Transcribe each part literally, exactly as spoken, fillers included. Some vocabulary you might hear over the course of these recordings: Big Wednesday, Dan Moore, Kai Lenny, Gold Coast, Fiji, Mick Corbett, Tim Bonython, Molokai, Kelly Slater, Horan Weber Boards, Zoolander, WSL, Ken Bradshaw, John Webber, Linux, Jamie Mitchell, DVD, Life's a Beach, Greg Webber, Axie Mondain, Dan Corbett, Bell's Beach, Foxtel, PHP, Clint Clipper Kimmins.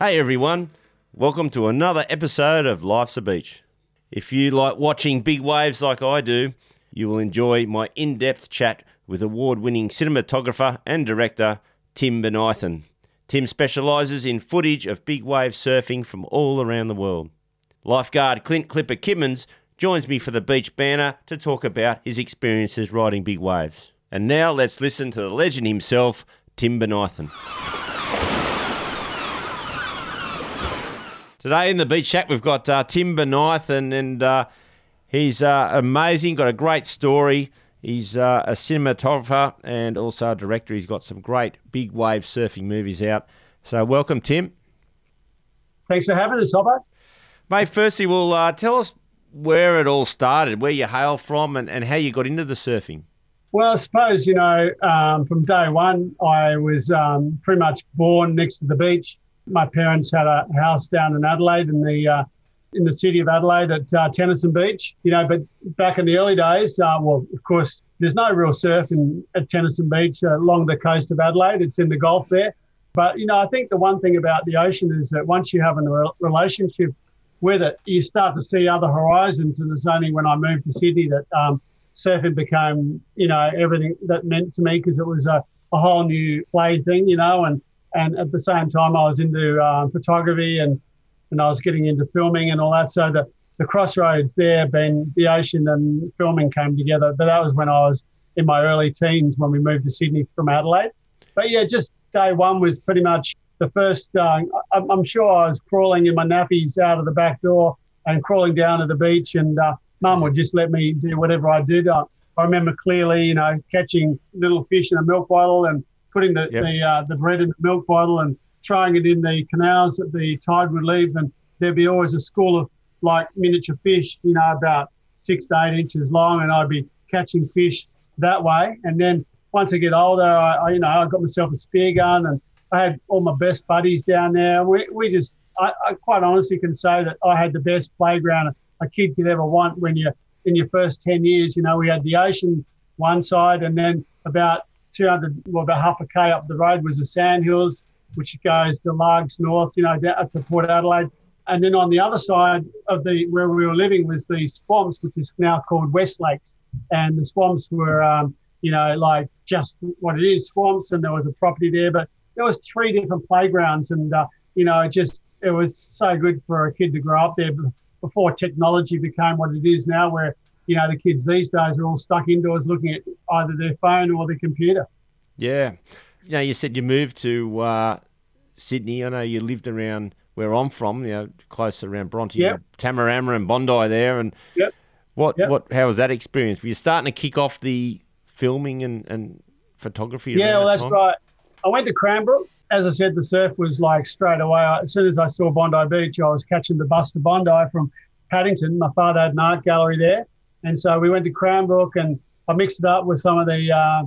Hey everyone, welcome to another episode of Life's a Beach. If you like watching big waves like I do, you will enjoy my in-depth chat with award-winning cinematographer and director Tim Bonython. Tim specialises in footage of big wave surfing from all around the world. Lifeguard Clint Clipper Kimmins joins me for the Beach Banner to talk about his experiences riding big waves. And now let's listen to the legend himself, Tim Bonython. Today in the Beach Shack we've got uh, Tim Bonython, and uh, he's uh, amazing, got a great story. He's uh, a cinematographer and also a director. He's got some great big wave surfing movies out. So welcome, Tim. Thanks for having us, Hopper. Mate, firstly, well, uh, tell us where it all started, where you hail from and, and how you got into the surfing. Well, I suppose, you know, um, from day one, I was um, pretty much born next to the beach. My parents had a house down in Adelaide, in the uh, in the city of Adelaide at uh, Tennyson Beach. You know, but back in the early days, uh, well, of course, there's no real surf in, at Tennyson Beach uh, along the coast of Adelaide. It's in the Gulf there. But, you know, I think the one thing about the ocean is that once you have a re- relationship with it, you start to see other horizons. And it's only when I moved to Sydney that um, surfing became, you know, everything that meant to me, because it was a, a whole new plaything, you know, and And at the same time, I was into um, photography and, and I was getting into filming and all that. So the, the crossroads there, being the ocean and filming, came together. But that was when I was in my early teens when we moved to Sydney from Adelaide. But, yeah, just day one was pretty much the first uh, – I'm sure I was crawling in my nappies out of the back door and crawling down to the beach, and uh, Mum would just let me do whatever I did. I, I remember clearly, you know, catching little fish in a milk bottle and putting the yep. the, uh, the bread in the milk bottle and throwing it in the canals that the tide would leave, and there'd be always a school of, like, miniature fish, you know, about six to eight inches long, and I'd be catching fish that way. And then once I get older, I, I you know, I got myself a spear gun, and I had all my best buddies down there. We we just, I, I quite honestly can say that I had the best playground a kid could ever want when you're in your first ten years. You know, we had the ocean one side, and then about two hundred, well, about half a K up the road was the Sandhills, which goes the Largs north, you know, down to Port Adelaide. And then on the other side of the where we were living was the swamps, which is now called West Lakes. And the swamps were, um, you know, like just what it is, swamps, and there was a property there. But there was three different playgrounds, and, uh, you know, it just it was so good for a kid to grow up there before technology became what it is now, where you know, the kids these days are all stuck indoors looking at either their phone or their computer. Yeah. You know, you said you moved to uh, Sydney. I know you lived around where I'm from, you know, close around Bronte, yep. Tamarama and Bondi there. And yep. What, yep. what? How was that experience? Were you starting to kick off the filming and, and photography? Yeah, well, that that's time? Right. I went to Cranbrook. As I said, the surf was like straight away. As soon as I saw Bondi Beach, I was catching the bus to Bondi from Paddington. My father had an art gallery there. And so we went to Cranbrook, and I mixed it up with some of the uh,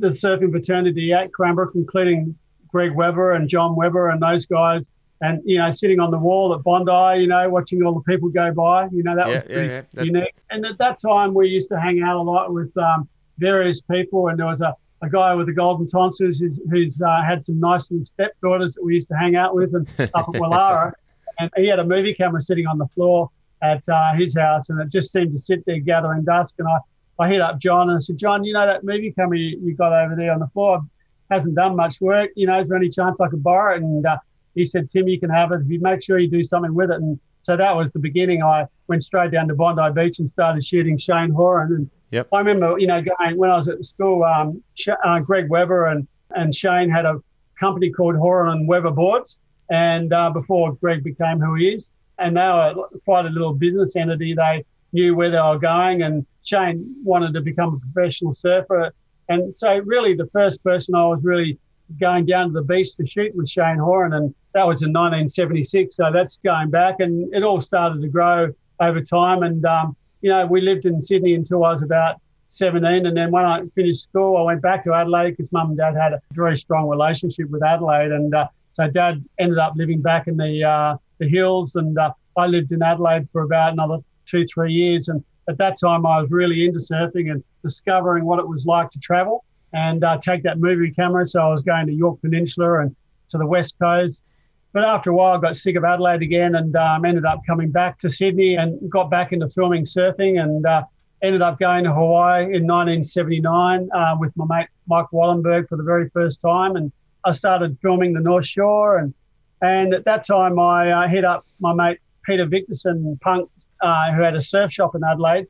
the surfing fraternity at Cranbrook, including Greg Webber and John Webber and those guys. And, you know, sitting on the wall at Bondi, you know, watching all the people go by, you know, that yeah, was pretty yeah, yeah. unique. And at that time, we used to hang out a lot with um, various people. And there was a, a guy with the golden tonsils who's, who's uh, had some nice little stepdaughters that we used to hang out with and up at Willara. And he had a movie camera sitting on the floor at uh, his house, and it just seemed to sit there gathering dusk. And I, I hit up John and I said, John, you know that movie camera you, you got over there on the floor hasn't done much work. You know, is there any chance I could borrow it? And uh, he said, Tim, you can have it if you make sure you do something with it. And so that was the beginning. I went straight down to Bondi Beach and started shooting Shane Horan. And yep. I remember, you know, going when I was at school, um, uh, Greg Webber and, and Shane had a company called Horan Weber Boards, and uh, before Greg became who he is. And they were quite a little business entity. They knew where they were going, and Shane wanted to become a professional surfer. And so really the first person I was really going down to the beach to shoot was Shane Horan, and that was in nineteen seventy-six, so that's going back. And it all started to grow over time. And, um, you know, we lived in Sydney until I was about seventeen, and then when I finished school, I went back to Adelaide because Mum and Dad had a very strong relationship with Adelaide. And uh, so Dad ended up living back in the uh, the hills, and uh, I lived in Adelaide for about another two, three years. And at that time, I was really into surfing and discovering what it was like to travel and uh, take that movie camera. So I was going to York Peninsula and to the West Coast. But after a while, I got sick of Adelaide again, and um, ended up coming back to Sydney and got back into filming surfing, and uh, ended up going to Hawaii in nineteen seventy-nine uh, with my mate Mike Wallenberg for the very first time. And I started filming the North Shore. And and at that time, I uh, hit up my mate Peter Victorson, punk, uh, who had a surf shop in Adelaide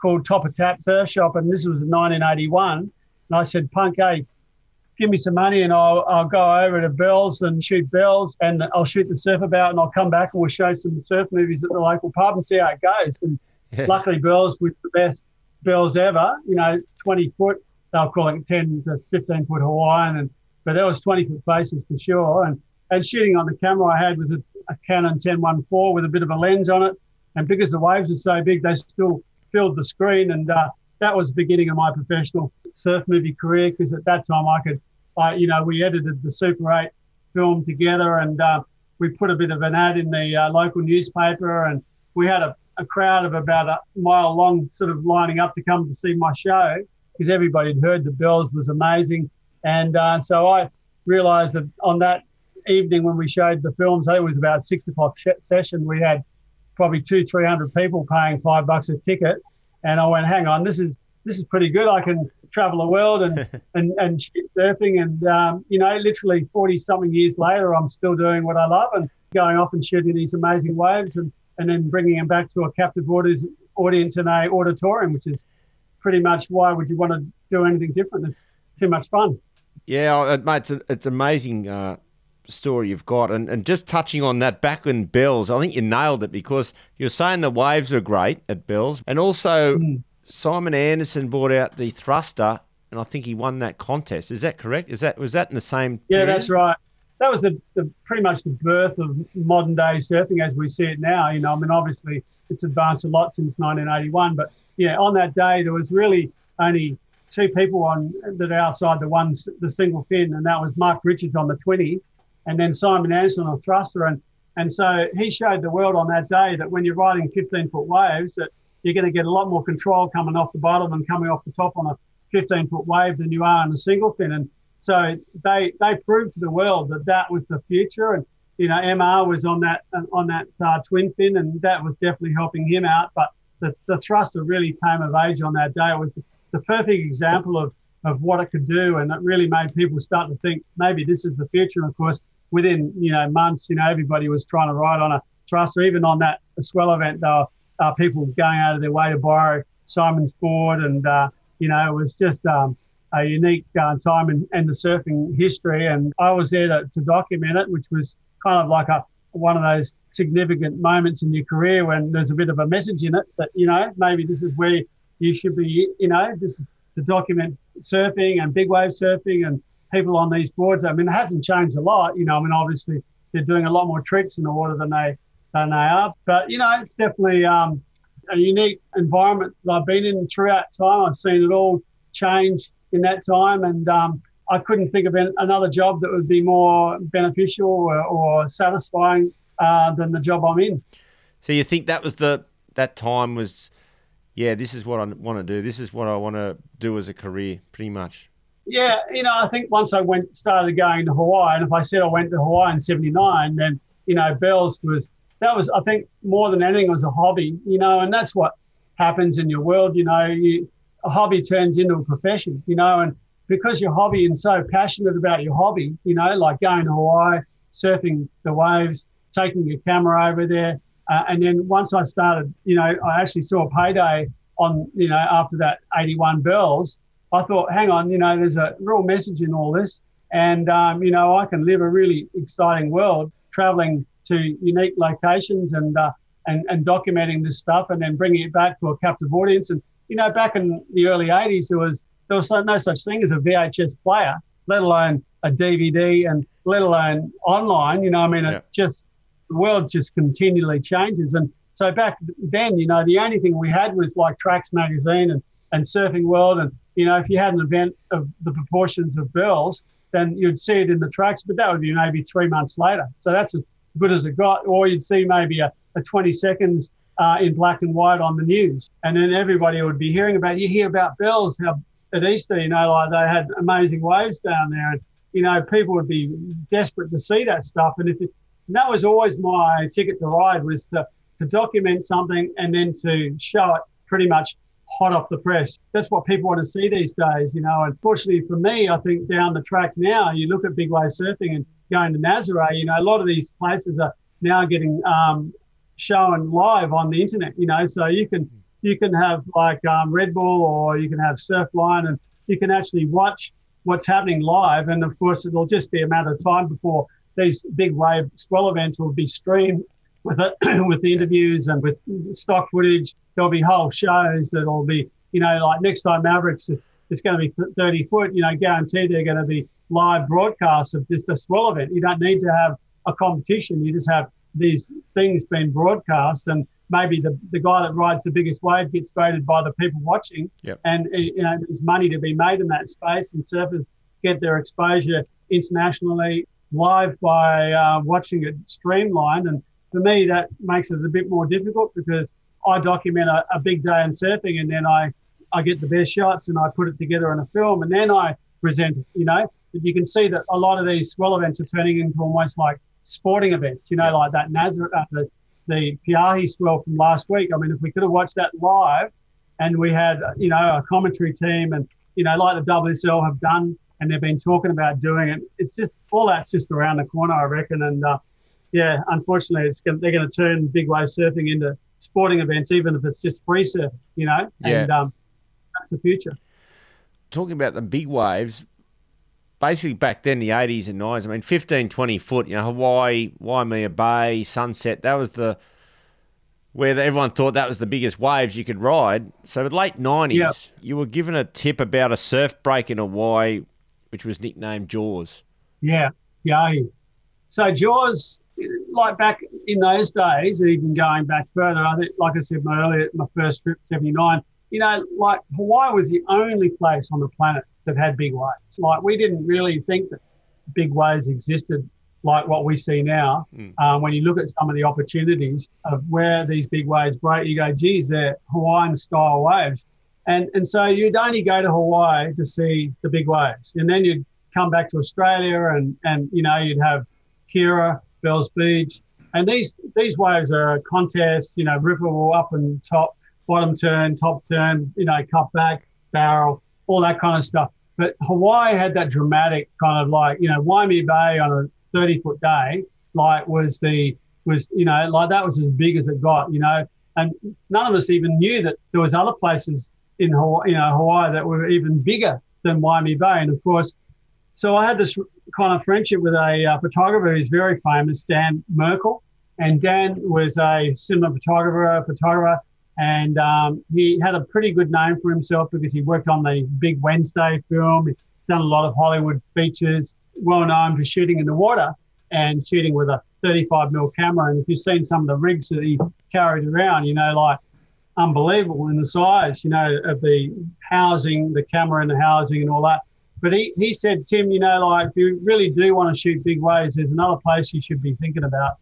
called Top of Tap Surf Shop. And this was in nineteen eighty-one. And I said, "Punk, hey, give me some money and I'll, I'll go over to Bell's and shoot Bell's, and I'll shoot the surf about, and I'll come back and we'll show some surf movies at the local pub and see how it goes." And yeah. Luckily, Bell's was the best Bell's ever, you know, twenty foot, they'll call it ten to fifteen foot Hawaiian, and but that was twenty foot faces for sure. And and shooting on the camera I had was a, a Canon ten fourteen with a bit of a lens on it, and because the waves were so big, they still filled the screen. And uh, that was the beginning of my professional surf movie career, because at that time I could, I, you know, we edited the Super eight film together, and uh, we put a bit of an ad in the uh, local newspaper, and we had a a crowd of about a mile long sort of lining up to come to see my show, because everybody had heard the Bells was amazing. And uh, so I realised that on that evening when we showed the films, I think it was about six o'clock sh- session, we had probably two, three hundred people paying five bucks a ticket. And I went, hang on, this is this is pretty good. I can travel the world and and, and shit surfing. And, um, you know, literally forty-something years later, I'm still doing what I love and going off and shooting these amazing waves, and and then bringing them back to a captive audience in a auditorium, which is pretty much, why would you want to do anything different? It's too much fun. Yeah, mate, it's an it's amazing uh, story you've got. And, and just touching on that, back in Bell's, I think you nailed it, because you're saying the waves are great at Bell's. And also mm. Simon Anderson brought out the thruster, and I think he won that contest. Is that correct? Is that Was that in the same Yeah, period? That's right. That was the, the pretty much the birth of modern day surfing as we see it now. You know, I mean, obviously it's advanced a lot since nineteen eighty-one, but yeah, on that day there was really only two people on that outside the one the single fin, and that was Mark Richards on the twenty, and then Simon Anderson on the thruster, and and so he showed the world on that day that when you're riding fifteen foot waves, that you're going to get a lot more control coming off the bottom and coming off the top on a fifteen foot wave than you are on a single fin. And so they they proved to the world that that was the future. And, you know, M R was on that on that uh, twin fin, and that was definitely helping him out. But the, the thruster really came of age on that day. It was the perfect example of, of what it could do, and it really made people start to think maybe this is the future. And, of course, within, you know, months, you know, everybody was trying to ride on a thruster. Even on that swell event, there were uh, people going out of their way to borrow Simon's board, and, uh, you know, it was just um, – a unique uh, time in, in the surfing history. And I was there to, to document it, which was kind of like a one of those significant moments in your career when there's a bit of a message in it that, you know, maybe this is where you should be, you know, this is to document surfing and big wave surfing and people on these boards. I mean, it hasn't changed a lot, you know, I mean, obviously they're doing a lot more tricks in the water than they, than they are. But, you know, it's definitely um, a unique environment that I've been in throughout time. I've seen it all change in that time, and um, I couldn't think of another job that would be more beneficial or, or satisfying uh, than the job I'm in. So you think that was the that time was, yeah, this is what I want to do. This is what I want to do as a career, pretty much. Yeah, you know, I think once I went started going to Hawaii, and if I said I went to Hawaii in seventy-nine, then, you know, Bell's was that was I think more than anything it was a hobby, you know, and that's what happens in your world, you know, you. A hobby turns into a profession, you know, and because you're hobby and so passionate about your hobby, you know, like going to Hawaii, surfing the waves, taking your camera over there. Uh, and then once I started, you know, I actually saw a payday on, you know, after that eighty-one Bell's, I thought, hang on, you know, there's a real message in all this. And, um, you know, I can live a really exciting world traveling to unique locations and uh, and, and documenting this stuff and then bringing it back to a captive audience. And, you know, back in the early eighties, there was there was no such thing as a V H S player, let alone a D V D and let alone online. You know, I mean, yeah. It just, the world just continually changes. And so back then, you know, the only thing we had was like Trax magazine and, and Surfing World. And, you know, if you had an event of the proportions of Bell's, then you'd see it in the Trax, but that would be maybe three months later. So that's as good as it got. Or you'd see maybe a, a twenty seconds uh, in black and white on the news. And then everybody would be hearing about, you hear about Bell's, how at Easter, you know, like they had amazing waves down there. And, you know, people would be desperate to see that stuff. And if it, and that was always my ticket to ride, was to, to document something and then to show it pretty much hot off the press. That's what people want to see these days, you know. Unfortunately for me, I think down the track now, you look at big wave surfing and going to Nazaré, you know, a lot of these places are now getting um, shown live on the internet, you know. So you can you can have like um, Red Bull, or you can have Surfline, and you can actually watch what's happening live. And of course, it'll just be a matter of time before these big wave swell events will be streamed with it, with the interviews and with stock footage. There'll be whole shows that'll be, you know, like next time Mavericks, if it's going to be thirty foot, you know, guaranteed they're going to be live broadcasts of this, a swell event. You don't need to have a competition. You just have these things being broadcast, and maybe the, the guy that rides the biggest wave gets voted by the people watching. Yep. And, you know, there's money to be made in that space, and surfers get their exposure internationally live by uh, watching it streamlined. And for me, that makes it a bit more difficult, because I document a, a big day in surfing, and then I, I get the best shots and I put it together in a film, and then I present it, you know. But you can see that a lot of these swell events are turning into almost like sporting events, you know, yeah. like that Nazaré, uh, the, the Peʻahi swell from last week. I mean, if we could have watched that live and we had, you know, a commentary team and, you know, like the W S L have done, and they've been talking about doing it. It's just, all that's just around the corner, I reckon. And, uh, yeah, unfortunately, it's gonna, they're going to turn big wave surfing into sporting events, even if it's just free surf, you know, and yeah. um, that's the future. Talking about the big waves, basically back then, the eighties and nineties, I mean, fifteen, twenty foot, you know, Hawaii, Waimea Bay, Sunset, that was the, where everyone thought that was the biggest waves you could ride. So the late nineties, yep. you were given a tip about a surf break in Hawaii, which was nicknamed Jaws. Yeah, yeah. So Jaws... Like back in those days, even going back further, I think, like I said, my earlier, my first trip, seventy-nine, you know, like Hawaii was the only place on the planet that had big waves. Like we didn't really think that big waves existed like what we see now. Mm. Um, when you look at some of the opportunities of where these big waves break, you go, geez, they're Hawaiian-style waves. And and so you'd only go to Hawaii to see the big waves. And then you'd come back to Australia and, and you know, you'd have Kira, Bell's Beach, and these these waves are a contest, you know, ripper wall, up and top, bottom turn, top turn, you know, cut back, barrel, all that kind of stuff. But Hawaii had that dramatic kind of like, you know, Waimea Bay on a thirty foot day, like was the, was, you know, like that was as big as it got, you know, and none of us even knew that there was other places in Hawaii, you know, Hawaii that were even bigger than Waimea Bay. And of course, so I had this kind of friendship with a uh, photographer who's very famous, Dan Merkel. And Dan was a similar photographer, photographer, and um, he had a pretty good name for himself because he worked on the Big Wednesday film. He's done a lot of Hollywood features, well known for shooting in the water and shooting with a thirty-five millimeter camera. And if you've seen some of the rigs that he carried around, you know, like unbelievable in the size, you know, of the housing, the camera and the housing and all that. But he, he said, Tim, you know, like if you really do want to shoot big waves, there's another place you should be thinking about.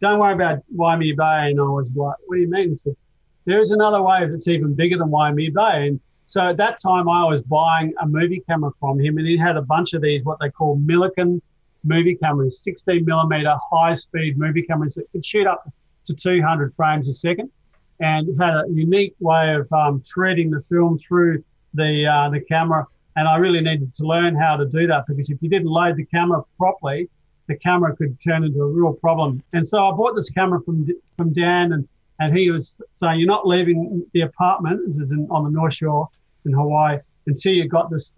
Don't worry about Waimea Bay. And I was like, what do you mean? He said, there is another wave that's even bigger than Waimea Bay. And so at that time I was buying a movie camera from him, and he had a bunch of these, what they call Millikan movie cameras, sixteen millimeter high-speed movie cameras that could shoot up to two hundred frames a second, and had a unique way of um, threading the film through the uh, the camera. And I really needed to learn how to do that, because if you didn't load the camera properly, the camera could turn into a real problem. And so I bought this camera from from Dan, and, and he was saying, you're not leaving the apartment, this is in, on the North Shore in Hawaii, until you got this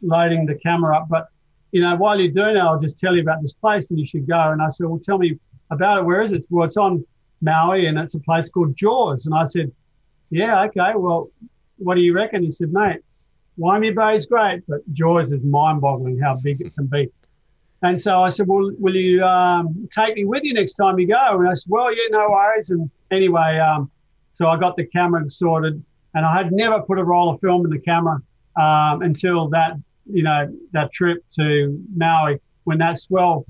loading the camera up. But, you know, while you're doing it, I'll just tell you about this place and you should go. And I said, well, tell me about it. Where is it? Well, it's on Maui, and it's a place called Jaws. And I said, yeah, okay, well, what do you reckon? He said, mate, Waimea Bay is great, but Jaws is mind-boggling how big it can be. And so I said, well, will you um, take me with you next time you go? And I said, well, yeah, no worries. And anyway, um, so I got the camera sorted, and I had never put a roll of film in the camera um, until that, you know, that trip to Maui, when that swell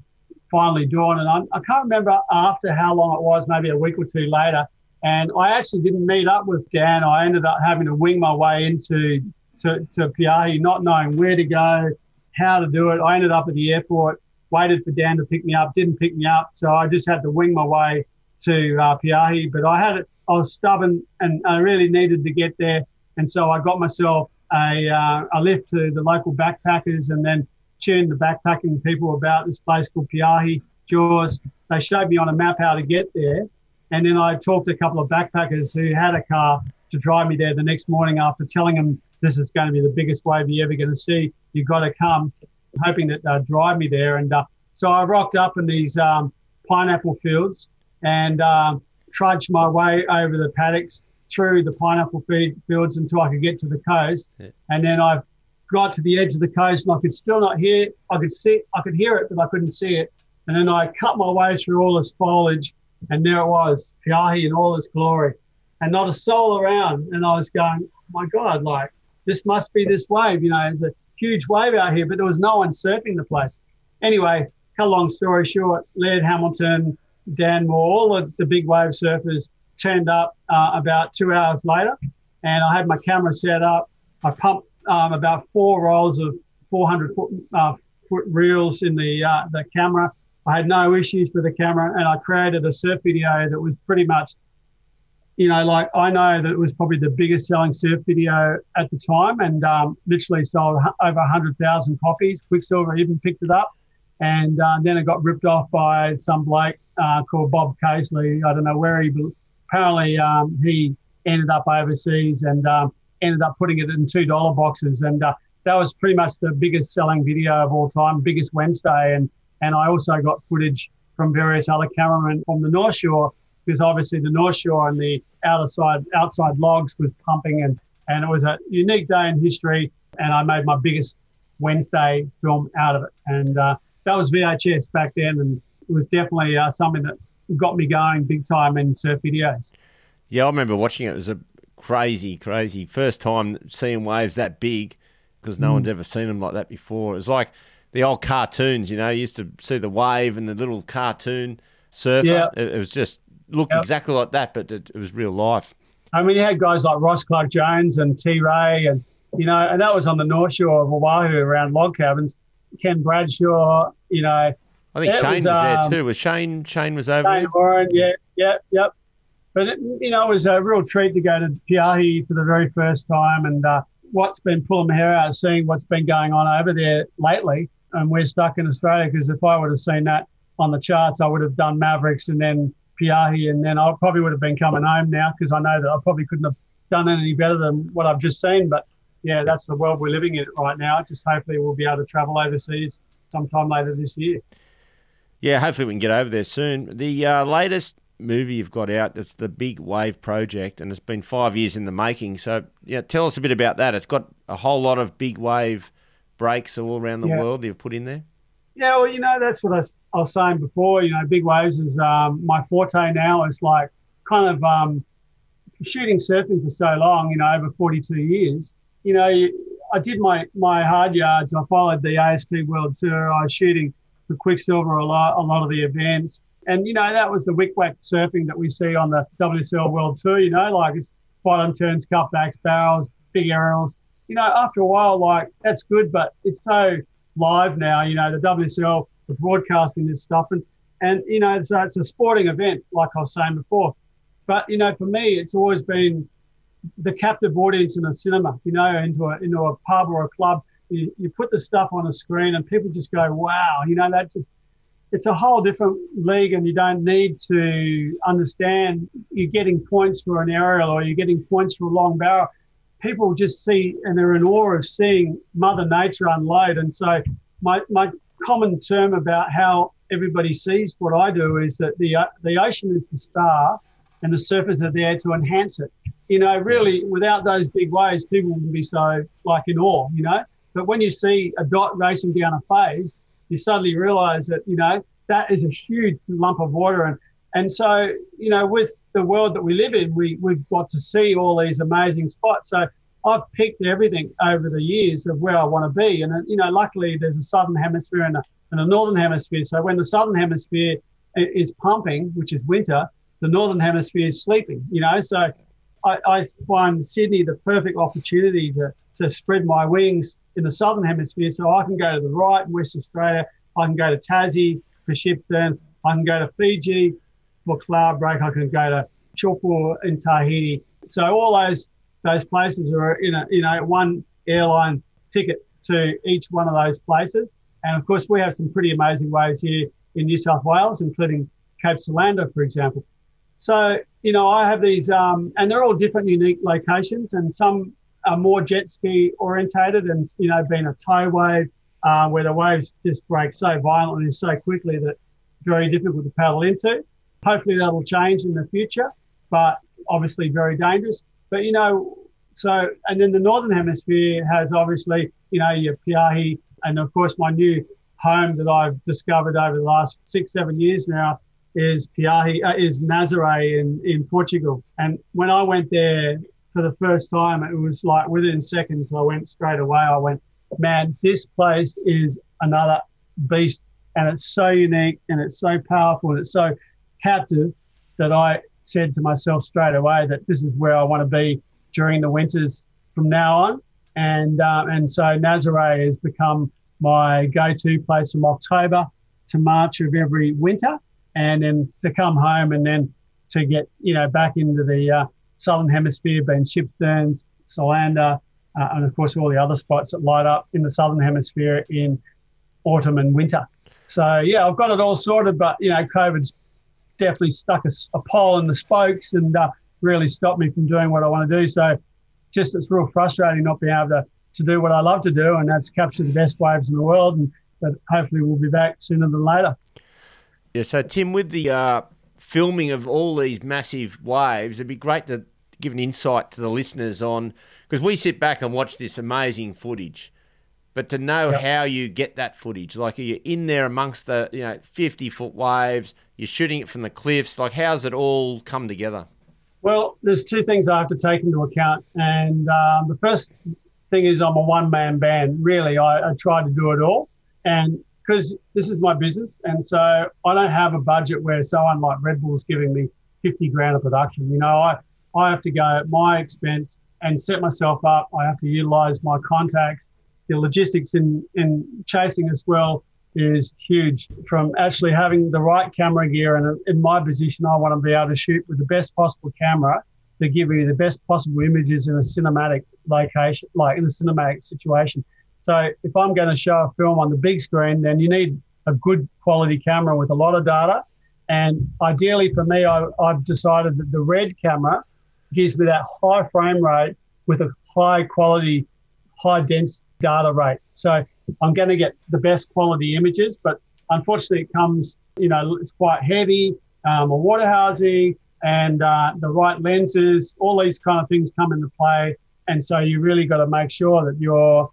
finally dawned. And I, I can't remember after how long it was, maybe a week or two later. And I actually didn't meet up with Dan. I ended up having to wing my way into to, to Peʻahi, not knowing where to go, how to do it. I ended up at the airport, waited for Dan to pick me up, didn't pick me up. So I just had to wing my way to uh, Peʻahi. But I had it, I was stubborn and I really needed to get there. And so I got myself a, uh, a lift to the local backpackers, and then tuned the backpacking people about this place called Peʻahi, Jaws. They showed me on a map how to get there. And then I talked to a couple of backpackers who had a car to drive me there the next morning after telling them this is going to be the biggest wave you're ever going to see. You've got to come, hoping that they'd drive me there. And uh, so I rocked up in these um, pineapple fields and um, trudged my way over the paddocks through the pineapple feed fields until I could get to the coast. Yeah. And then I got to the edge of the coast, and I could still not hear it. I could see, I could hear it, but I couldn't see it. And then I cut my way through all this foliage, and there it was, Peʻahi in all its glory, and not a soul around. And I was going, oh my God, like, this must be this wave. You know, it's a huge wave out here, but there was no one surfing the place. Anyway, cut a long story short, Laird Hamilton, Dan Moore, all of the big wave surfers turned up uh, about two hours later, and I had my camera set up. I pumped um, about four rolls of four hundred foot uh, foot reels in the uh, the camera. I had no issues with the camera, and I created a surf video that was pretty much, you know, like, I know that it was probably the biggest selling surf video at the time, and um, literally sold over one hundred thousand copies. Quicksilver even picked it up, and uh, then it got ripped off by some bloke uh, called Bob Casely. I don't know where he, apparently um, he ended up overseas and um, ended up putting it in two dollar boxes, and uh, that was pretty much the biggest selling video of all time, biggest Wednesday. And And I also got footage from various other cameramen from the North Shore, because obviously the North Shore and the outer side, outside logs was pumping, and, and it was a unique day in history, and I made my biggest Wednesday film out of it. And uh, that was V H S back then, and it was definitely uh, something that got me going big time in surf videos. Yeah, I remember watching it. It was a crazy, crazy first time seeing waves that big, because no mm. one's ever seen them like that before. It was like the old cartoons, you know, you used to see the wave and the little cartoon surfer. Yeah. It, it was just looked yeah. exactly like that, but it, it was real life. I mean, you had guys like Ross Clark Jones and T. Ray, and, you know, and that was on the North Shore of Oahu around log cabins. Ken Bradshaw, you know. I think Shane was, was um, there too. Was Shane? Shane was over Shane there. Horan, yeah, yeah, yeah. But, it, you know, it was a real treat to go to Peʻahi for the very first time, and uh, what's been pulling my hair out, seeing what's been going on over there lately. And we're stuck in Australia, because if I would have seen that on the charts, I would have done Mavericks and then Peʻahi, and then I probably would have been coming home now, because I know that I probably couldn't have done any better than what I've just seen. But, yeah, that's the world we're living in right now. Just hopefully we'll be able to travel overseas sometime later this year. Yeah, hopefully we can get over there soon. The uh, latest movie you've got out, it's the Big Wave Project, and it's been five years in the making. So, yeah, tell us a bit about that. It's got a whole lot of big wave breaks all around the yeah. world you've put in there? Yeah, well, you know, that's what I, I was saying before. You know, big waves is um, my forte now. It's like kind of um, shooting surfing for so long, you know, over forty-two years. You know, you, I did my, my hard yards. I followed the A S P World Tour. I was shooting for Quicksilver a lot, a lot of the events. And, you know, that was the wick-wack surfing that we see on the W S L World Tour, you know, like it's bottom turns, cutbacks, barrels, big aerials. You know, after a while, like, that's good, but it's so live now. You know, the W S L are broadcasting this stuff. And, and you know, so it's, it's a sporting event, like I was saying before. But, you know, for me, it's always been the captive audience in a cinema, you know, into a, into a pub or a club. You, you put the stuff on a screen and people just go, wow, you know, that just, it's a whole different league, and you don't need to understand you're getting points for an aerial or you're getting points for a long barrel. People just see, and they're in awe of seeing Mother Nature unload. And so my my common term about how everybody sees what I do is that the uh, the ocean is the star and the surfers are there to enhance it. You know, really, without those big waves, people wouldn't be so, like, in awe, you know. But when you see a dot racing down a phase, you suddenly realise that, you know, that is a huge lump of water. And and so, you know, with the world that we live in, we, we've got to see all these amazing spots. So I've picked everything over the years of where I want to be. And, you know, luckily there's a southern hemisphere and a, and a northern hemisphere. So when the southern hemisphere is pumping, which is winter, the northern hemisphere is sleeping, you know. So I, I find Sydney the perfect opportunity to, to spread my wings in the southern hemisphere, so I can go to the right, West Australia, I can go to Tassie for Shipsterns, I can go to Fiji for Cranbrook, I can go to Chupa in Tahiti. So all those those places are in a, you know, one airline ticket to each one of those places. And of course we have some pretty amazing waves here in New South Wales, including Cape Solander, for example. So, you know, I have these, um, and they're all different, unique locations, and some are more jet ski orientated, and, you know, being a tow wave uh, where the waves just break so violently and so quickly that it's very difficult to paddle into. Hopefully that'll change in the future, but obviously very dangerous. But, you know, so, and then the Northern Hemisphere has obviously, you know, your Peʻahi, and of course my new home that I've discovered over the last six, seven years now is Peʻahi, uh, is Nazaré in, in Portugal. And when I went there for the first time, it was like within seconds, I went straight away. I went, man, this place is another beast, and it's so unique and it's so powerful and it's so captive that I said to myself straight away that this is where I want to be during the winters from now on. And, um, and so Nazaré has become my go-to place from October to March of every winter, and then to come home and then to get, you know, back into the uh, southern hemisphere, being Shipsterns, Solander, uh, and, of course, all the other spots that light up in the southern hemisphere in autumn and winter. So, yeah, I've got it all sorted, but, you know, COVID's definitely stuck a, a pole in the spokes and uh, really stopped me from doing what I want to do. So just it's real frustrating not being able to, to do what I love to do, and that's capture the best waves in the world, and but hopefully we'll be back sooner than later. Yeah, so Tim, with the uh, filming of all these massive waves, it'd be great to give an insight to the listeners on, because we sit back and watch this amazing footage, but to know yep. how you get that footage, like are you in there amongst the, you know, fifty-foot waves, you're shooting it from the cliffs, like how's it all come together? Well, there's two things I have to take into account, and um, the first thing is I'm a one-man band, really. I, I try to do it all, and because this is my business, and so I don't have a budget where someone like Red Bull's giving me fifty grand a production. You know, I, I have to go at my expense and set myself up. I have to utilise my contacts. The logistics in, in chasing as well is huge, from actually having the right camera gear. And in my position, I want to be able to shoot with the best possible camera to give you the best possible images in a cinematic location, like in a cinematic situation. So if I'm going to show a film on the big screen, then you need a good quality camera with a lot of data. And ideally for me, I, I've decided that the Red camera gives me that high frame rate with a high quality, high dense data rate. So I'm going to get the best quality images, but unfortunately it comes, you know, it's quite heavy, um, a water housing and uh, the right lenses, all these kind of things come into play. And so you really got to make sure that you're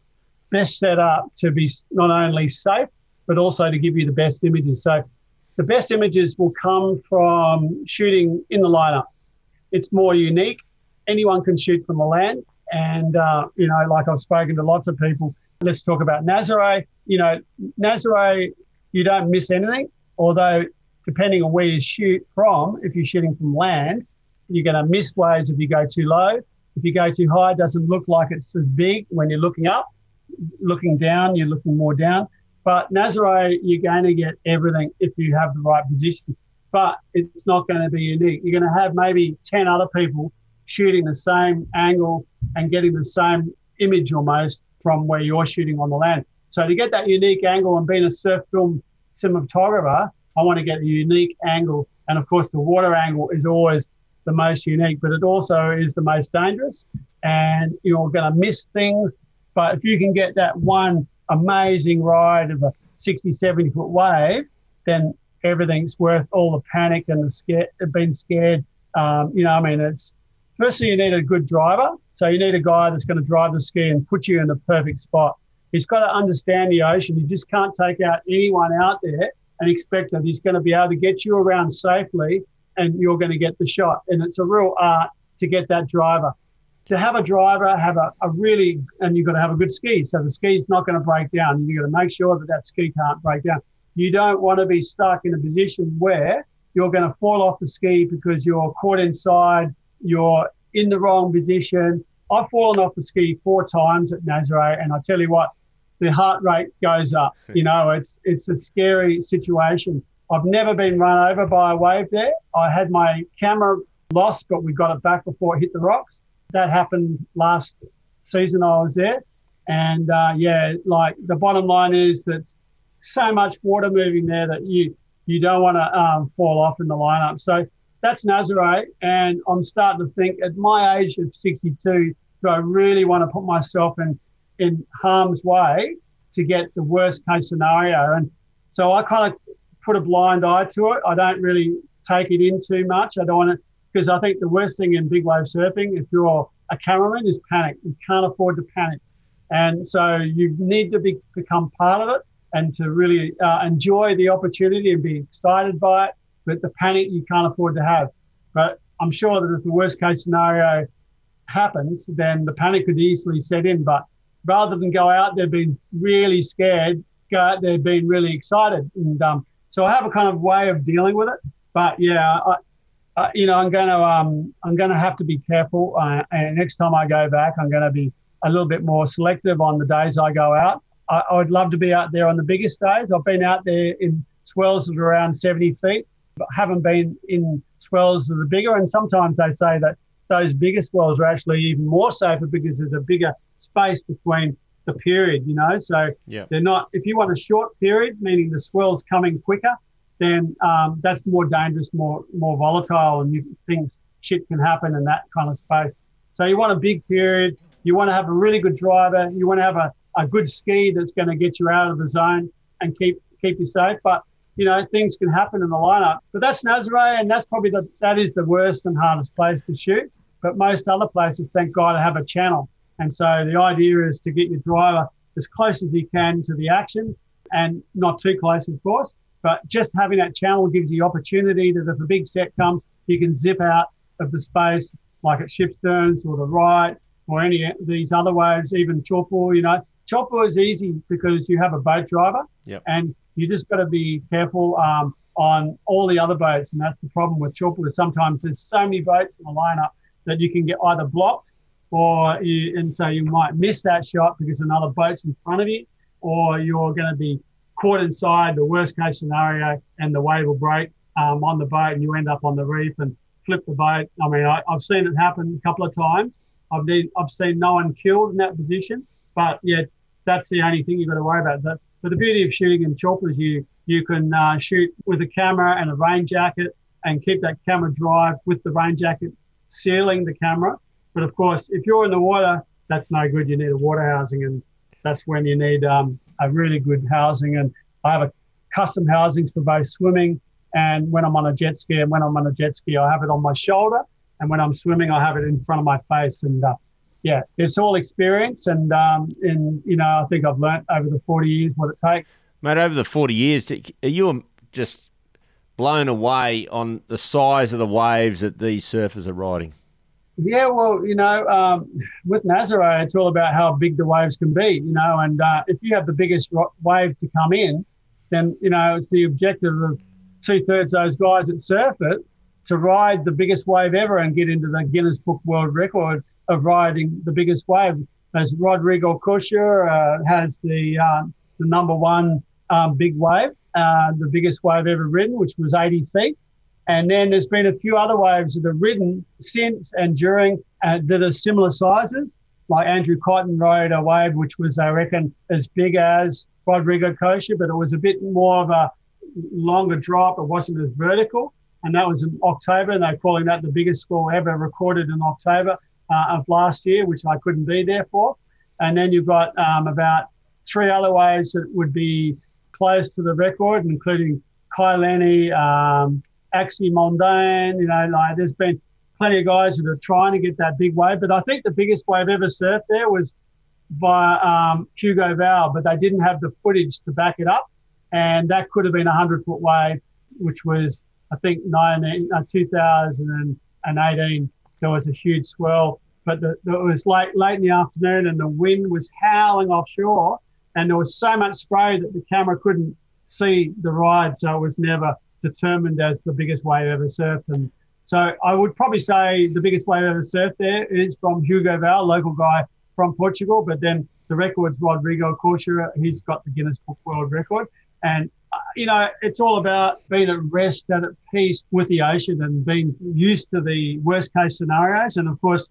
best set up to be not only safe, but also to give you the best images. So the best images will come from shooting in the lineup. It's more unique. Anyone can shoot from the land. And, uh, you know, like I've spoken to lots of people, let's talk about Nazaré. You know, Nazaré, you don't miss anything, although depending on where you shoot from, if you're shooting from land, you're going to miss waves if you go too low. If you go too high, it doesn't look like it's as big when you're looking up. Looking down, you're looking more down. But Nazaré, you're going to get everything if you have the right position. But it's not going to be unique. You're going to have maybe ten other people shooting the same angle and getting the same image almost from where you're shooting on the land. So to get that unique angle, and being a surf film cinematographer, I want to get a unique angle. And, of course, the water angle is always the most unique, but it also is the most dangerous. And you're going to miss things. But if you can get that one amazing ride of a sixty, seventy-foot wave, then everything's worth all the panic and the scare, being scared. Um, you know, I mean, it's firstly you need a good driver. So you need a guy that's going to drive the ski and put you in the perfect spot. He's got to understand the ocean. You just can't take out anyone out there and expect that he's going to be able to get you around safely and you're going to get the shot. And it's a real art to get that driver. To have a driver, have a, a really, and you've got to have a good ski. So the ski's not going to break down. You've got to make sure that that ski can't break down. You don't want to be stuck in a position where you're going to fall off the ski because you're caught inside, you're in the wrong position. I've fallen off the ski four times at Nazaré, and I tell you what, the heart rate goes up. You know, it's it's a scary situation. I've never been run over by a wave there. I had my camera lost, but we got it back before it hit the rocks. That happened last season I was there. And, uh, yeah, like the bottom line is that's so much water moving there that you you don't want to um, fall off in the lineup. So that's Nazaré, and I'm starting to think at my age of sixty-two, do I really want to put myself in, in harm's way to get the worst-case scenario? And so I kind of put a blind eye to it. I don't really take it in too much. I don't want to, because I think the worst thing in big wave surfing, if you're a cameraman, is panic. You can't afford to panic. And so you need to be, become part of it and to really uh, enjoy the opportunity and be excited by it. But the panic you can't afford to have. But I'm sure that if the worst case scenario happens, then the panic could easily set in. But rather than go out there being really scared, go out there being really excited. And um, so I have a kind of way of dealing with it. But yeah, I, I, you know, I'm going to um, I'm going to have to be careful. Uh, and next time I go back, I'm going to be a little bit more selective on the days I go out. I, I would love to be out there on the biggest days. I've been out there in swells of around seventy feet. But haven't been in swells that are bigger. And sometimes they say that those bigger swells are actually even more safer because there's a bigger space between the period, you know. So yeah. They're not, if you want a short period, meaning the swell's coming quicker, then um, that's more dangerous, more more volatile, and you, things, shit can happen in that kind of space. So you want a big period. You want to have a really good driver. You want to have a, a good ski that's going to get you out of the zone and keep keep you safe. But you know, things can happen in the lineup, but that's Nazaré, and that's probably the, that is the worst and hardest place to shoot. But most other places, thank God, have a channel. And so the idea is to get your driver as close as you can to the action, and not too close, of course. But just having that channel gives you the opportunity that if a big set comes, you can zip out of the space, like at Shipsterns or the right or any of these other waves, even Chorpo. You know, Chorpo is easy because you have a boat driver, yep. and you just got to be careful um, on all the other boats, and that's the problem with Chorpo. Sometimes there's so many boats in the lineup that you can get either blocked, or you, and so you might miss that shot because another boat's in front of you, or you're going to be caught inside the worst-case scenario, and the wave will break um, on the boat, and you end up on the reef and flip the boat. I mean, I, I've seen it happen a couple of times. I've been, I've seen no one killed in that position, but yeah, that's the only thing you've got to worry about. That, But the beauty of shooting in Chorpo is you you can uh, shoot with a camera and a rain jacket and keep that camera drive with the rain jacket sealing the camera. But, of course, if you're in the water, that's no good. You need a water housing, and that's when you need um, a really good housing. And I have a custom housings for both swimming and when I'm on a jet ski. And when I'm on a jet ski, I have it on my shoulder. And when I'm swimming, I have it in front of my face. And, uh, yeah, it's all experience, and um, and you know, I think I've learnt over the forty years what it takes. Mate, over the forty years, you were just blown away on the size of the waves that these surfers are riding. Yeah, well, you know, um, with Nazaré, it's all about how big the waves can be, you know. And uh, if you have the biggest wave to come in, then you know it's the objective of two thirds of those guys that surf it to ride the biggest wave ever and get into the Guinness Book World Record of riding the biggest wave. As Rodrigo Koxa uh, has the uh, the number one um, big wave, uh, the biggest wave ever ridden, which was eighty feet. And then there's been a few other waves that are ridden since and during uh, that are similar sizes. Like Andrew Cotton rode a wave which was, I reckon, as big as Rodrigo Koxa, but it was a bit more of a longer drop. It wasn't as vertical. And that was in October, and they're calling that the biggest score ever recorded in October Uh, of last year, which I couldn't be there for. And then you've got um, about three other waves that would be close to the record, including Kai Lenny, um, Axie Mondain, you know, like there's been plenty of guys that are trying to get that big wave. But I think the biggest wave ever surfed there was by um, Hugo Val, but they didn't have the footage to back it up. And that could have been a hundred-foot wave, which was, I think, nineteen, uh, twenty eighteen. There was a huge swell. But the, the, it was late, late in the afternoon, and the wind was howling offshore. And there was so much spray that the camera couldn't see the ride, so it was never determined as the biggest wave ever surfed. And so I would probably say the biggest wave ever surfed there is from Hugo Val, local guy from Portugal. But then the record's Rodrigo Koxa. He's got the Guinness Book World Record. And, uh, you know, it's all about being at rest and at peace with the ocean and being used to the worst-case scenarios. And, of course,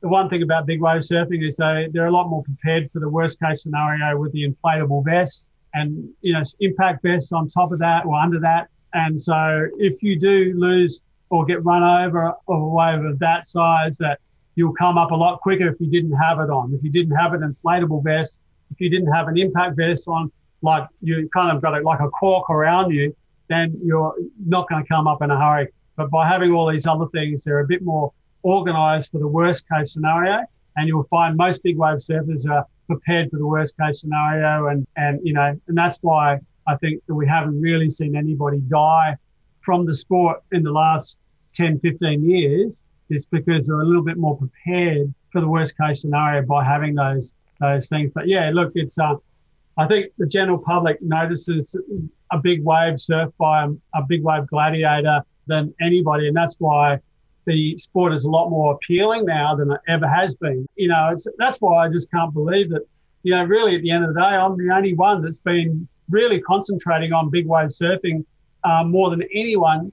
the one thing about big wave surfing is they, they're a lot more prepared for the worst-case scenario with the inflatable vests and, you know, impact vests on top of that or under that. And so if you do lose or get run over of a wave of that size, that you'll come up a lot quicker if you didn't have it on. If you didn't have an inflatable vest, if you didn't have an impact vest on, like you kind of got it like a cork around you, then you're not going to come up in a hurry. But by having all these other things, they're a bit more organised for the worst case scenario, and you'll find most big wave surfers are prepared for the worst case scenario. And, and you know, and that's why I think that we haven't really seen anybody die from the sport in the last ten, fifteen years is because they're a little bit more prepared for the worst case scenario by having those those things. But, yeah, look, it's uh, I think the general public notices a big wave surf by a, a big wave gladiator than anybody, and that's why the sport is a lot more appealing now than it ever has been. You know, it's, that's why I just can't believe that, you know, really at the end of the day, I'm the only one that's been really concentrating on big wave surfing uh, more than anyone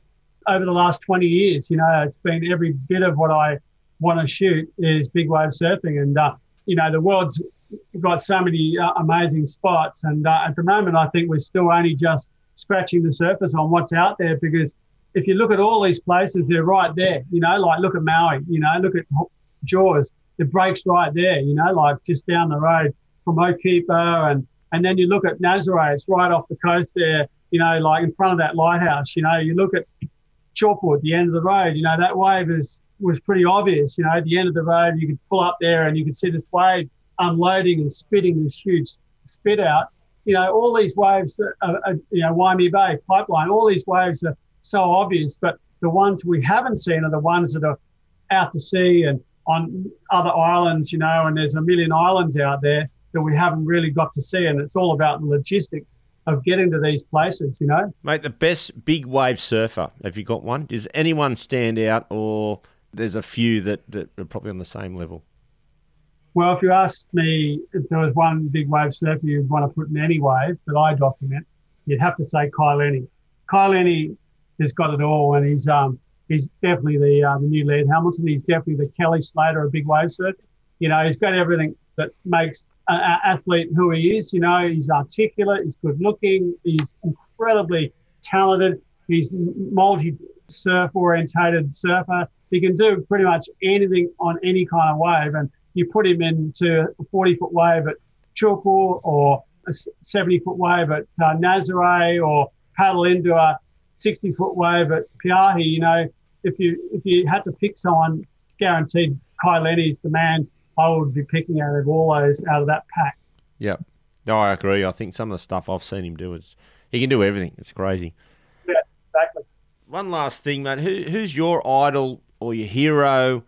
over the last twenty years. You know, it's been every bit of what I want to shoot is big wave surfing. And, uh, you know, the world's got so many uh, amazing spots. And uh, at the moment, I think we're still only just scratching the surface on what's out there, because if you look at all these places, they're right there, you know, like look at Maui, you know, look at Jaws, the break's right there, you know, like just down the road from Okipa. And, and then you look at Nazaré, it's right off the coast there, you know, like in front of that lighthouse. You know, you look at Chalkwood at the end of the road, you know, that wave is was pretty obvious. You know, at the end of the road, you could pull up there and you could see this wave unloading and spitting this huge spit out. You know, all these waves, are, are, you know, Waimea Bay, Pipeline, all these waves are so obvious, but the ones we haven't seen are the ones that are out to sea and on other islands, you know, and there's a million islands out there that we haven't really got to see, and it's all about the logistics of getting to these places, you know. Mate, the best big wave surfer, have you got one? Does anyone stand out, or there's a few that, that are probably on the same level? Well, if you asked me if there was one big wave surfer you'd want to put in any wave that I document, you'd have to say Kai Lenny. Kai Lenny has got it all, and he's um he's definitely the uh, the new Laird Hamilton. He's definitely the Kelly Slater of big wave surf. You know, he's got everything that makes an athlete who he is. You know, he's articulate, he's good looking, he's incredibly talented, he's multi-surf orientated surfer. He can do pretty much anything on any kind of wave, and you put him into a forty-foot wave at Chukwu or a seventy-foot wave at uh, Nazaré, or paddle into a sixty-foot wave at Peʻahi. You know, if you if you had to pick someone, guaranteed Kai Lenny's the man I would be picking out of all those, out of that pack. Yeah. No, I agree. I think some of the stuff I've seen him do is he can do everything. It's crazy. Yeah, exactly. One last thing, mate. Who, who's your idol or your hero,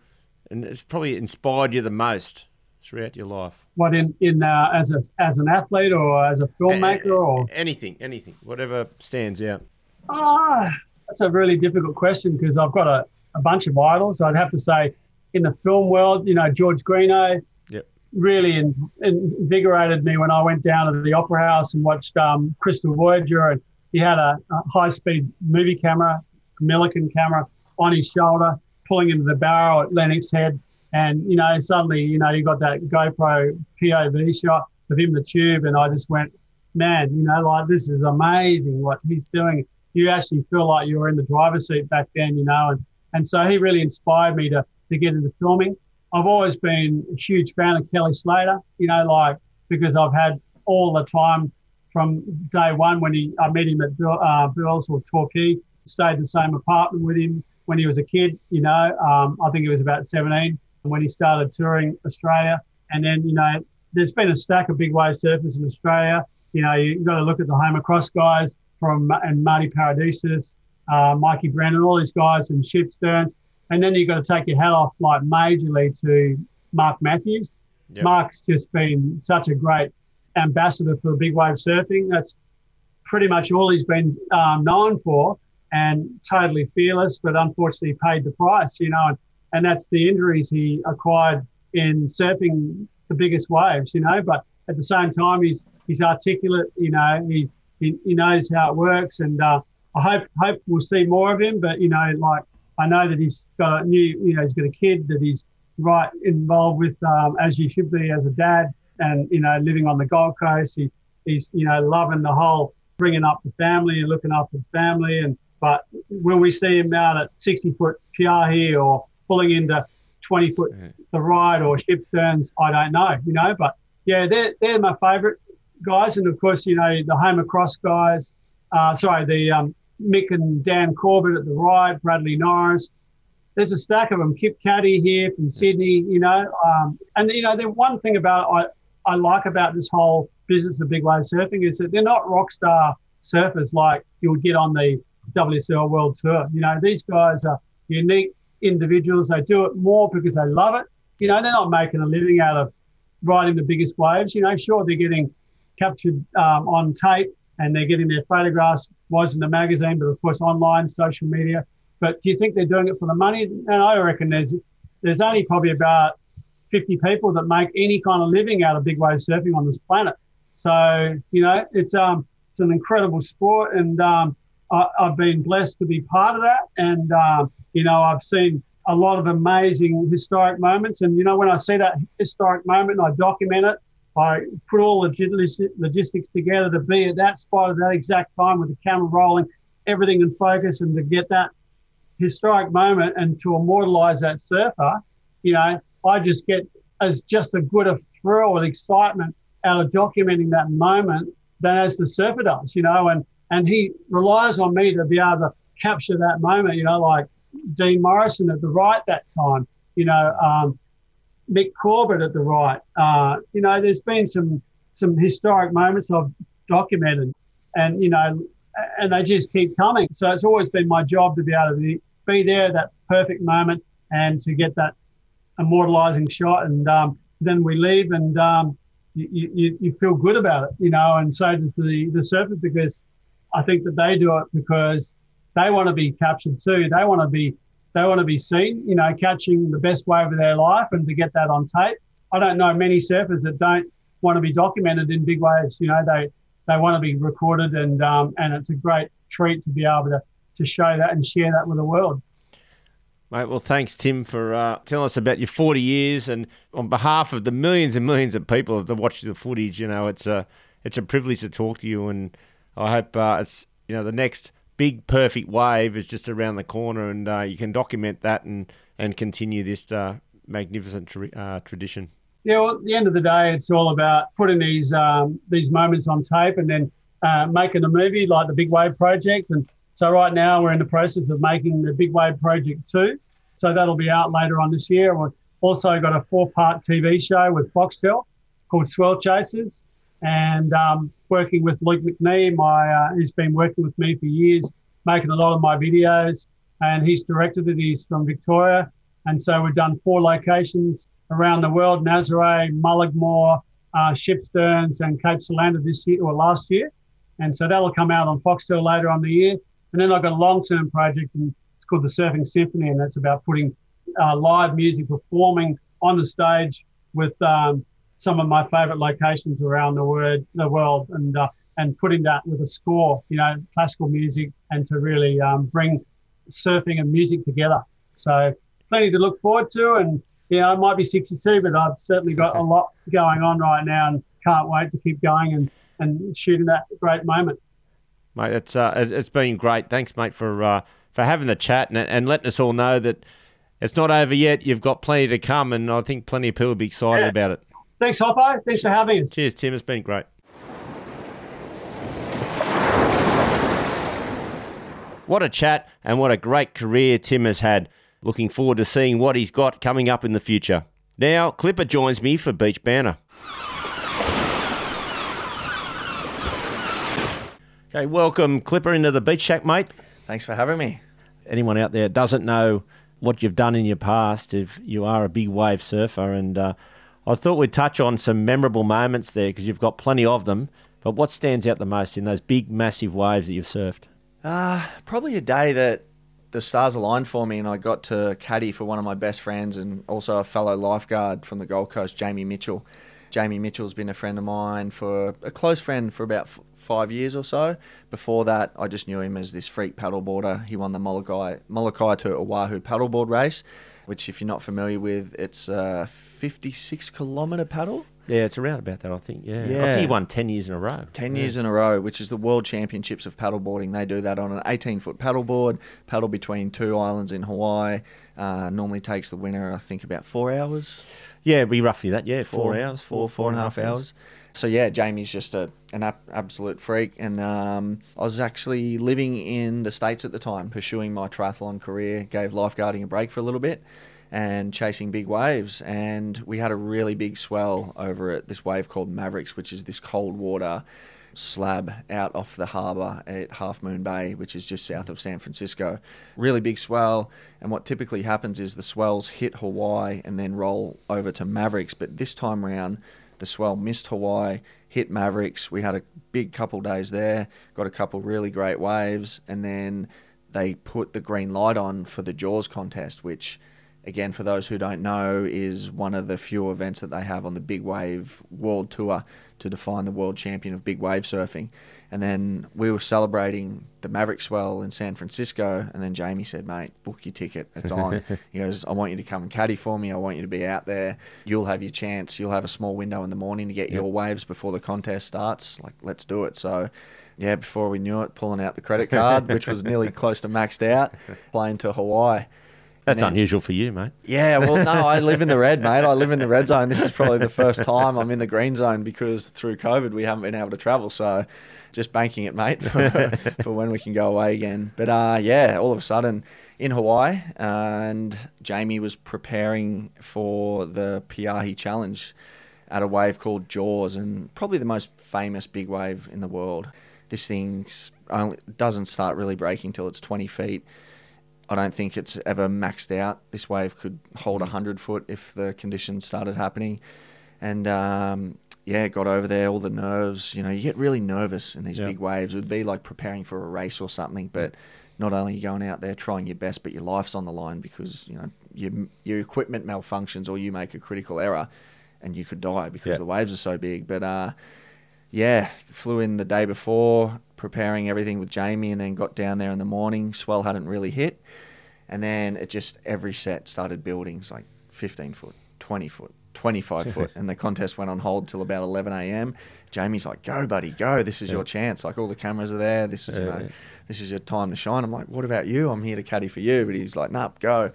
and it's probably inspired you the most throughout your life? What, in, in uh, as a as an athlete or as a filmmaker? A- or anything, anything, whatever stands out. Ah, oh, that's a really difficult question, because I've got a, a bunch of idols. I'd have to say in the film world, you know, George Greeno yep. really in, invigorated me when I went down to the Opera House and watched um, Crystal Voyager, and he had a, a high-speed movie camera, Millikan camera, on his shoulder, pulling into the barrel at Lennox Head. And, you know, suddenly, you know, you got that GoPro P O V shot of him in the tube, and I just went, man, you know, like this is amazing what he's doing. You actually feel like you were in the driver's seat back then, you know. And, and so he really inspired me to, to get into filming. I've always been a huge fan of Kelly Slater, you know, like because I've had all the time from day one when he I met him at uh, Bell's or Torquay, stayed in the same apartment with him when he was a kid, you know. Um, I think he was about seventeen when he started touring Australia. And then, you know, there's been a stack of big wave surfers in Australia. You know, you've got to look at the Homer Cross guys from and Marty Paradisus, uh, Mikey Brennan, all these guys, and Shipsterns. And then you've got to take your hat off, like, majorly to Mark Matthews. Yep. Mark's just been such a great ambassador for big wave surfing. That's pretty much all he's been um, known for, and totally fearless, but unfortunately paid the price, you know. And, and that's the injuries he acquired in surfing the biggest waves, you know. But at the same time, he's he's articulate, you know. He he, he knows how it works, and uh, I hope hope we'll see more of him. But you know, like I know that he's got a new, you know, he's got a kid that he's right involved with, um, as you should be as a dad, and you know, living on the Gold Coast, he he's you know loving the whole bringing up the family and looking after the family. And but will we see him out at sixty foot Peʻahi or pulling into twenty foot yeah. the ride or Shipsterns? I don't know, you know. But yeah, they're they're my favourite guys, and of course, you know, the Homer Cross guys. Uh, sorry, the um, Mick and Dan Corbett at the ride, Bradley Norris. There's a stack of them. Kip Caddy here from Sydney, you know. Um, and you know, the one thing about I I like about this whole business of big wave surfing is that they're not rock star surfers like you would get on the W S L World Tour. You know, these guys are unique individuals. They do it more because they love it. You know, they're not making a living out of riding the biggest waves. You know, sure, they're getting captured um, on tape and they're getting their photographs, was in the magazine, but of course online, social media. But do you think they're doing it for the money? And I reckon there's there's only probably about fifty people that make any kind of living out of big wave surfing on this planet. So, you know, it's um it's an incredible sport, and um, I, I've been blessed to be part of that. And, um, you know, I've seen a lot of amazing historic moments. And, you know, when I see that historic moment, I document it. I put all the logistics together to be at that spot at that exact time with the camera rolling, everything in focus, and to get that historic moment and to immortalize that surfer, you know, I just get as just a good a thrill and excitement out of documenting that moment than as the surfer does, you know. And and he relies on me to be able to capture that moment, you know, like Dean Morrison at the right that time, you know, um, Mick Corbett at the right. Uh, you know, there's been some some historic moments I've documented, and, you know, and they just keep coming. So it's always been my job to be able to be, be there at that perfect moment and to get that immortalizing shot. And um, then we leave and um, you, you, you feel good about it, you know, and so does the, the surfers, because I think that they do it because they want to be captured too. They want to be they want to be seen, you know, catching the best wave of their life and to get that on tape. I don't know many surfers that don't want to be documented in big waves. You know, they they want to be recorded, and um, and it's a great treat to be able to, to show that and share that with the world. Mate, well, thanks, Tim, for uh, telling us about your forty years. And on behalf of the millions and millions of people that watch the footage, you know, it's a, it's a privilege to talk to you. And I hope uh, it's, you know, the next big perfect wave is just around the corner, and uh, you can document that and, and continue this uh, magnificent tra- uh, tradition. Yeah, well, at the end of the day, it's all about putting these um, these moments on tape and then uh, making a movie like the Big Wave Project. And so right now we're in the process of making the Big Wave Project two. So that'll be out later on this year. We've also got a four-part T V show with Foxtel called Swell Chasers, and um, working with Luke McNee, my, uh, who's been working with me for years, making a lot of my videos. And he's directed it. He's from Victoria. And so we've done four locations around the world: Nazaré, Mulligmore, uh, Shipsterns, and Cape Solander this year or last year. And so that'll come out on Foxtel later on the year. And then I've got a long-term project, and it's called the Surfing Symphony, and that's about putting uh, live music performing on the stage with um, some of my favourite locations around the, word, the world, and uh, and putting that with a score, you know, classical music, and to really um, bring surfing and music together. So plenty to look forward to, and yeah, I might be sixty-two, but I've certainly got a lot going on right now, and can't wait to keep going and, and shooting that great moment. Mate, it's uh, it's been great. Thanks, mate, for uh, for having the chat and and letting us all know that it's not over yet. You've got plenty to come, and I think plenty of people will be excited yeah. about it. Thanks, Hoppo. Thanks for having us. Cheers, Tim. It's been great. What a chat and what a great career Tim has had. Looking forward to seeing what he's got coming up in the future. Now, Clipper joins me for Beach Banner. Okay, welcome, Clipper, into the Beach Shack, mate. Thanks for having me. Anyone out there doesn't know what you've done in your past, if you are a big wave surfer, and uh, I thought we'd touch on some memorable moments there because you've got plenty of them, but what stands out the most in those big, massive waves that you've surfed? Uh, probably a day that the stars aligned for me and I got to caddy for one of my best friends and also a fellow lifeguard from the Gold Coast, Jamie Mitchell. Jamie Mitchell's been a friend of mine, for a close friend for about f- five years or so. Before that, I just knew him as this freak paddleboarder. He won the Molokai, Molokai to Oahu paddleboard race, which if you're not familiar with, it's a fifty-six kilometre paddle. Yeah, it's around about that, I think. Yeah. yeah. I think he won ten years in a row. ten years yeah. in a row, which is the World Championships of paddleboarding. They do that on an eighteen-foot paddleboard, paddle between two islands in Hawaii. Uh, normally takes the winner, I think, about four hours. Yeah, it'd be roughly that, yeah, four, four hours, four, four and a half, half hours. hours. So, yeah, Jamie's just a, an ab- absolute freak. And um, I was actually living in the States at the time, pursuing my triathlon career, gave lifeguarding a break for a little bit and chasing big waves. And we had a really big swell over at this wave called Mavericks, which is this cold water slab out off the harbour at Half Moon Bay, which is just south of San Francisco. Really big swell, and what typically happens is the swells hit Hawaii and then roll over to Mavericks, but this time round the swell missed Hawaii, hit Mavericks. We had a big couple days there, got a couple really great waves, and then they put the green light on for the Jaws contest, which again, for those who don't know, is one of the few events that they have on the Big Wave World Tour to define the world champion of big wave surfing. And then we were celebrating the Maverick Swell in San Francisco, and then Jamie said, mate, book your ticket, it's on. He goes, I want you to come and caddy for me, I want you to be out there, you'll have your chance, you'll have a small window in the morning to get yep. your waves before the contest starts, like, let's do it. So yeah, before we knew it, pulling out the credit card, which was nearly close to maxed out, playing to Hawaii. That's then, unusual for you, mate. Yeah, well, no, I live in the red, mate. I live in the red zone. This is probably the first time I'm in the green zone because through COVID we haven't been able to travel. So just banking it, mate, for, for when we can go away again. But uh, yeah, all of a sudden in Hawaii, uh, and Jamie was preparing for the Peʻahi Challenge at a wave called Jaws, and probably the most famous big wave in the world. This thing only, doesn't start really breaking till it's twenty feet. I don't think it's ever maxed out. This wave could hold one hundred foot if the conditions started happening. And, um, yeah, got over there, all the nerves. You know, you get really nervous in these yeah. big waves. It would be like preparing for a race or something, but not only are you going out there trying your best, but your life's on the line because, you know, your, your equipment malfunctions or you make a critical error and you could die because yeah. the waves are so big. But, uh, yeah, flew in the day before, preparing everything with Jamie, and then got down there in the morning. Swell hadn't really hit, and then it just every set started building. It's like fifteen foot, twenty foot, twenty-five foot, and the contest went on hold till about eleven a.m. Jamie's like, "Go, buddy, go! This is yeah. your chance! Like all the cameras are there. This is yeah, you know, yeah. this is your time to shine." I'm like, "What about you? I'm here to caddy for you." But he's like, "Nope, go."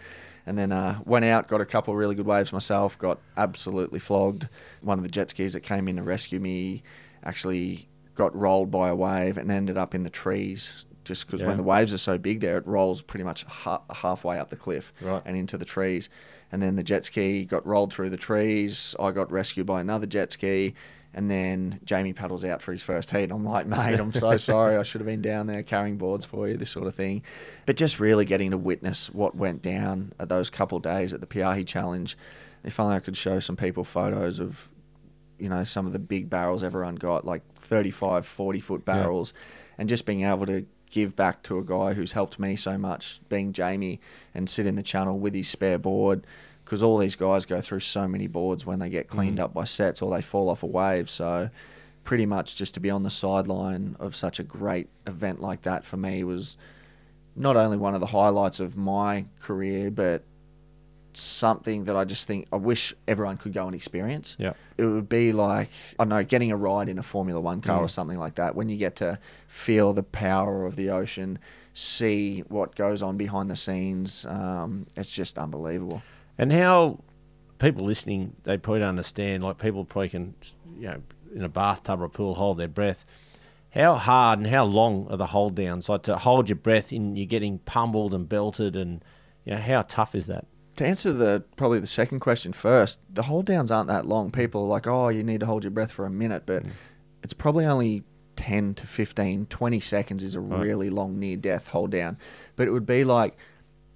And then uh, went out, got a couple of really good waves myself. Got absolutely flogged. One of the jet skis that came in to rescue me actually got rolled by a wave and ended up in the trees just because yeah. when the waves are so big there, it rolls pretty much ha- halfway up the cliff right. and into the trees. And then the jet ski got rolled through the trees. I got rescued by another jet ski. And then Jamie paddles out for his first heat. I'm like, mate, I'm so sorry. I should have been down there carrying boards for you, this sort of thing. But just really getting to witness what went down at those couple of days at the Peʻahi Challenge. If only I could show some people photos of, you know, some of the big barrels everyone got, like thirty-five, forty foot barrels, yeah. and just being able to give back to a guy who's helped me so much, being Jamie, and sit in the channel with his spare board, because all these guys go through so many boards when they get cleaned mm. up by sets or they fall off a wave. So pretty much just to be on the sideline of such a great event like that for me was not only one of the highlights of my career, but something that I just think I wish everyone could go and experience. Yeah, it would be like, I don't know, getting a ride in a Formula One car mm. or something like that, when you get to feel the power of the ocean, see what goes on behind the scenes. Um, it's just unbelievable. And how people listening, they probably don't understand, like people probably can, you know, in a bathtub or a pool hold their breath. How hard and how long are the hold downs? Like, to hold your breath in, you're getting pummeled and belted, and you know, how tough is that? To answer the probably the second question first, the hold downs aren't that long. People are like, oh, you need to hold your breath for a minute, but mm. it's probably only ten to fifteen, twenty seconds is a right. really long near-death hold down. But it would be like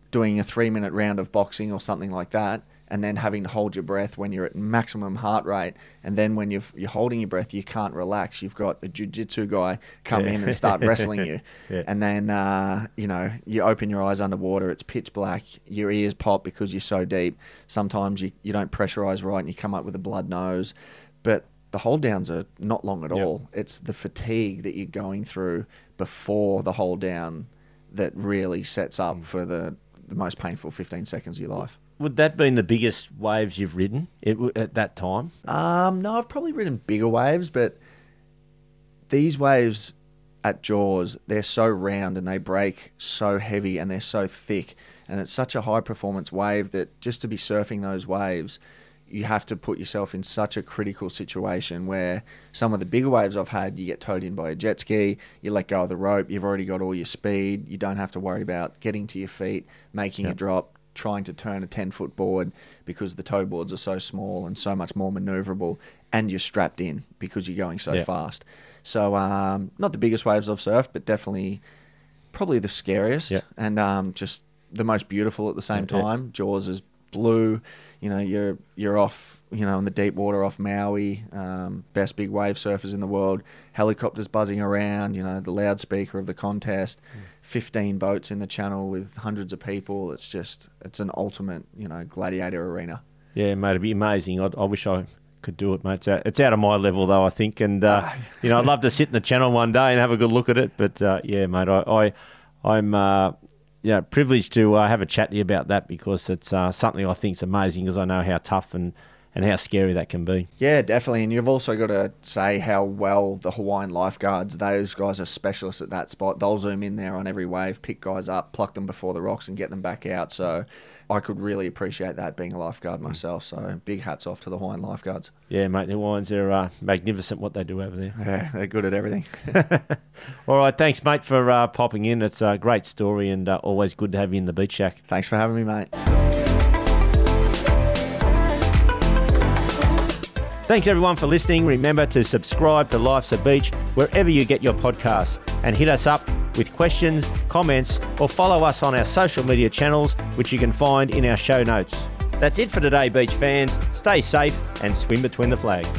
doing a three-minute round of boxing or something like that, and then having to hold your breath when you're at maximum heart rate, and then when you've, you're holding your breath, you can't relax. You've got a jiu-jitsu guy come yeah. in and start wrestling you. Yeah. And then, uh, you know, you open your eyes underwater, it's pitch black, your ears pop because you're so deep. Sometimes you, you don't pressurize right and you come up with a blood nose. But the hold downs are not long at yep. all. It's the fatigue that you're going through before the hold down that really sets up mm. for the, the most painful fifteen seconds of your life. Would that been the biggest waves you've ridden it, at that time? Um, no, I've probably ridden bigger waves, but these waves at Jaws, they're so round and they break so heavy and they're so thick, and it's such a high-performance wave that just to be surfing those waves, you have to put yourself in such a critical situation where some of the bigger waves I've had, you get towed in by a jet ski, you let go of the rope, you've already got all your speed, you don't have to worry about getting to your feet, making yep. a drop, trying to turn a ten-foot board because the tow boards are so small and so much more manoeuvrable, and you're strapped in because you're going so yeah. fast. So um, not the biggest waves I've surfed, but definitely probably the scariest yeah. and um, just the most beautiful at the same yeah. time. Jaws is blue. You know, you're you're off, you know, in the deep water off Maui, um, best big wave surfers in the world, helicopters buzzing around, you know, the loudspeaker of the contest, mm. fifteen boats in the channel with hundreds of people. It's just, it's an ultimate, you know, gladiator arena. Yeah, mate, it'd be amazing. I, I wish I could do it, mate. It's out of my level though, I think. And, uh, you know, I'd love to sit in the channel one day and have a good look at it. But, uh, yeah, mate, I, I I'm... Uh, yeah, privileged to uh, have a chat to you about that because it's uh, something I think is amazing because I know how tough and, and how scary that can be. Yeah, definitely. And you've also got to say how well the Hawaiian lifeguards, those guys are specialists at that spot. They'll zoom in there on every wave, pick guys up, pluck them before the rocks and get them back out. So I could really appreciate that being a lifeguard myself. So big hats off to the Hawaiian lifeguards. Yeah, mate, the Hawaiians are uh, magnificent what they do over there. Yeah, they're good at everything. All right, thanks, mate, for uh, popping in. It's a great story and uh, always good to have you in the Beach Shack. Thanks for having me, mate. Thanks, everyone, for listening. Remember to subscribe to Life's a Beach wherever you get your podcasts and hit us up with questions, comments, or follow us on our social media channels, which you can find in our show notes. That's it for today, beach fans. Stay safe and swim between the flags.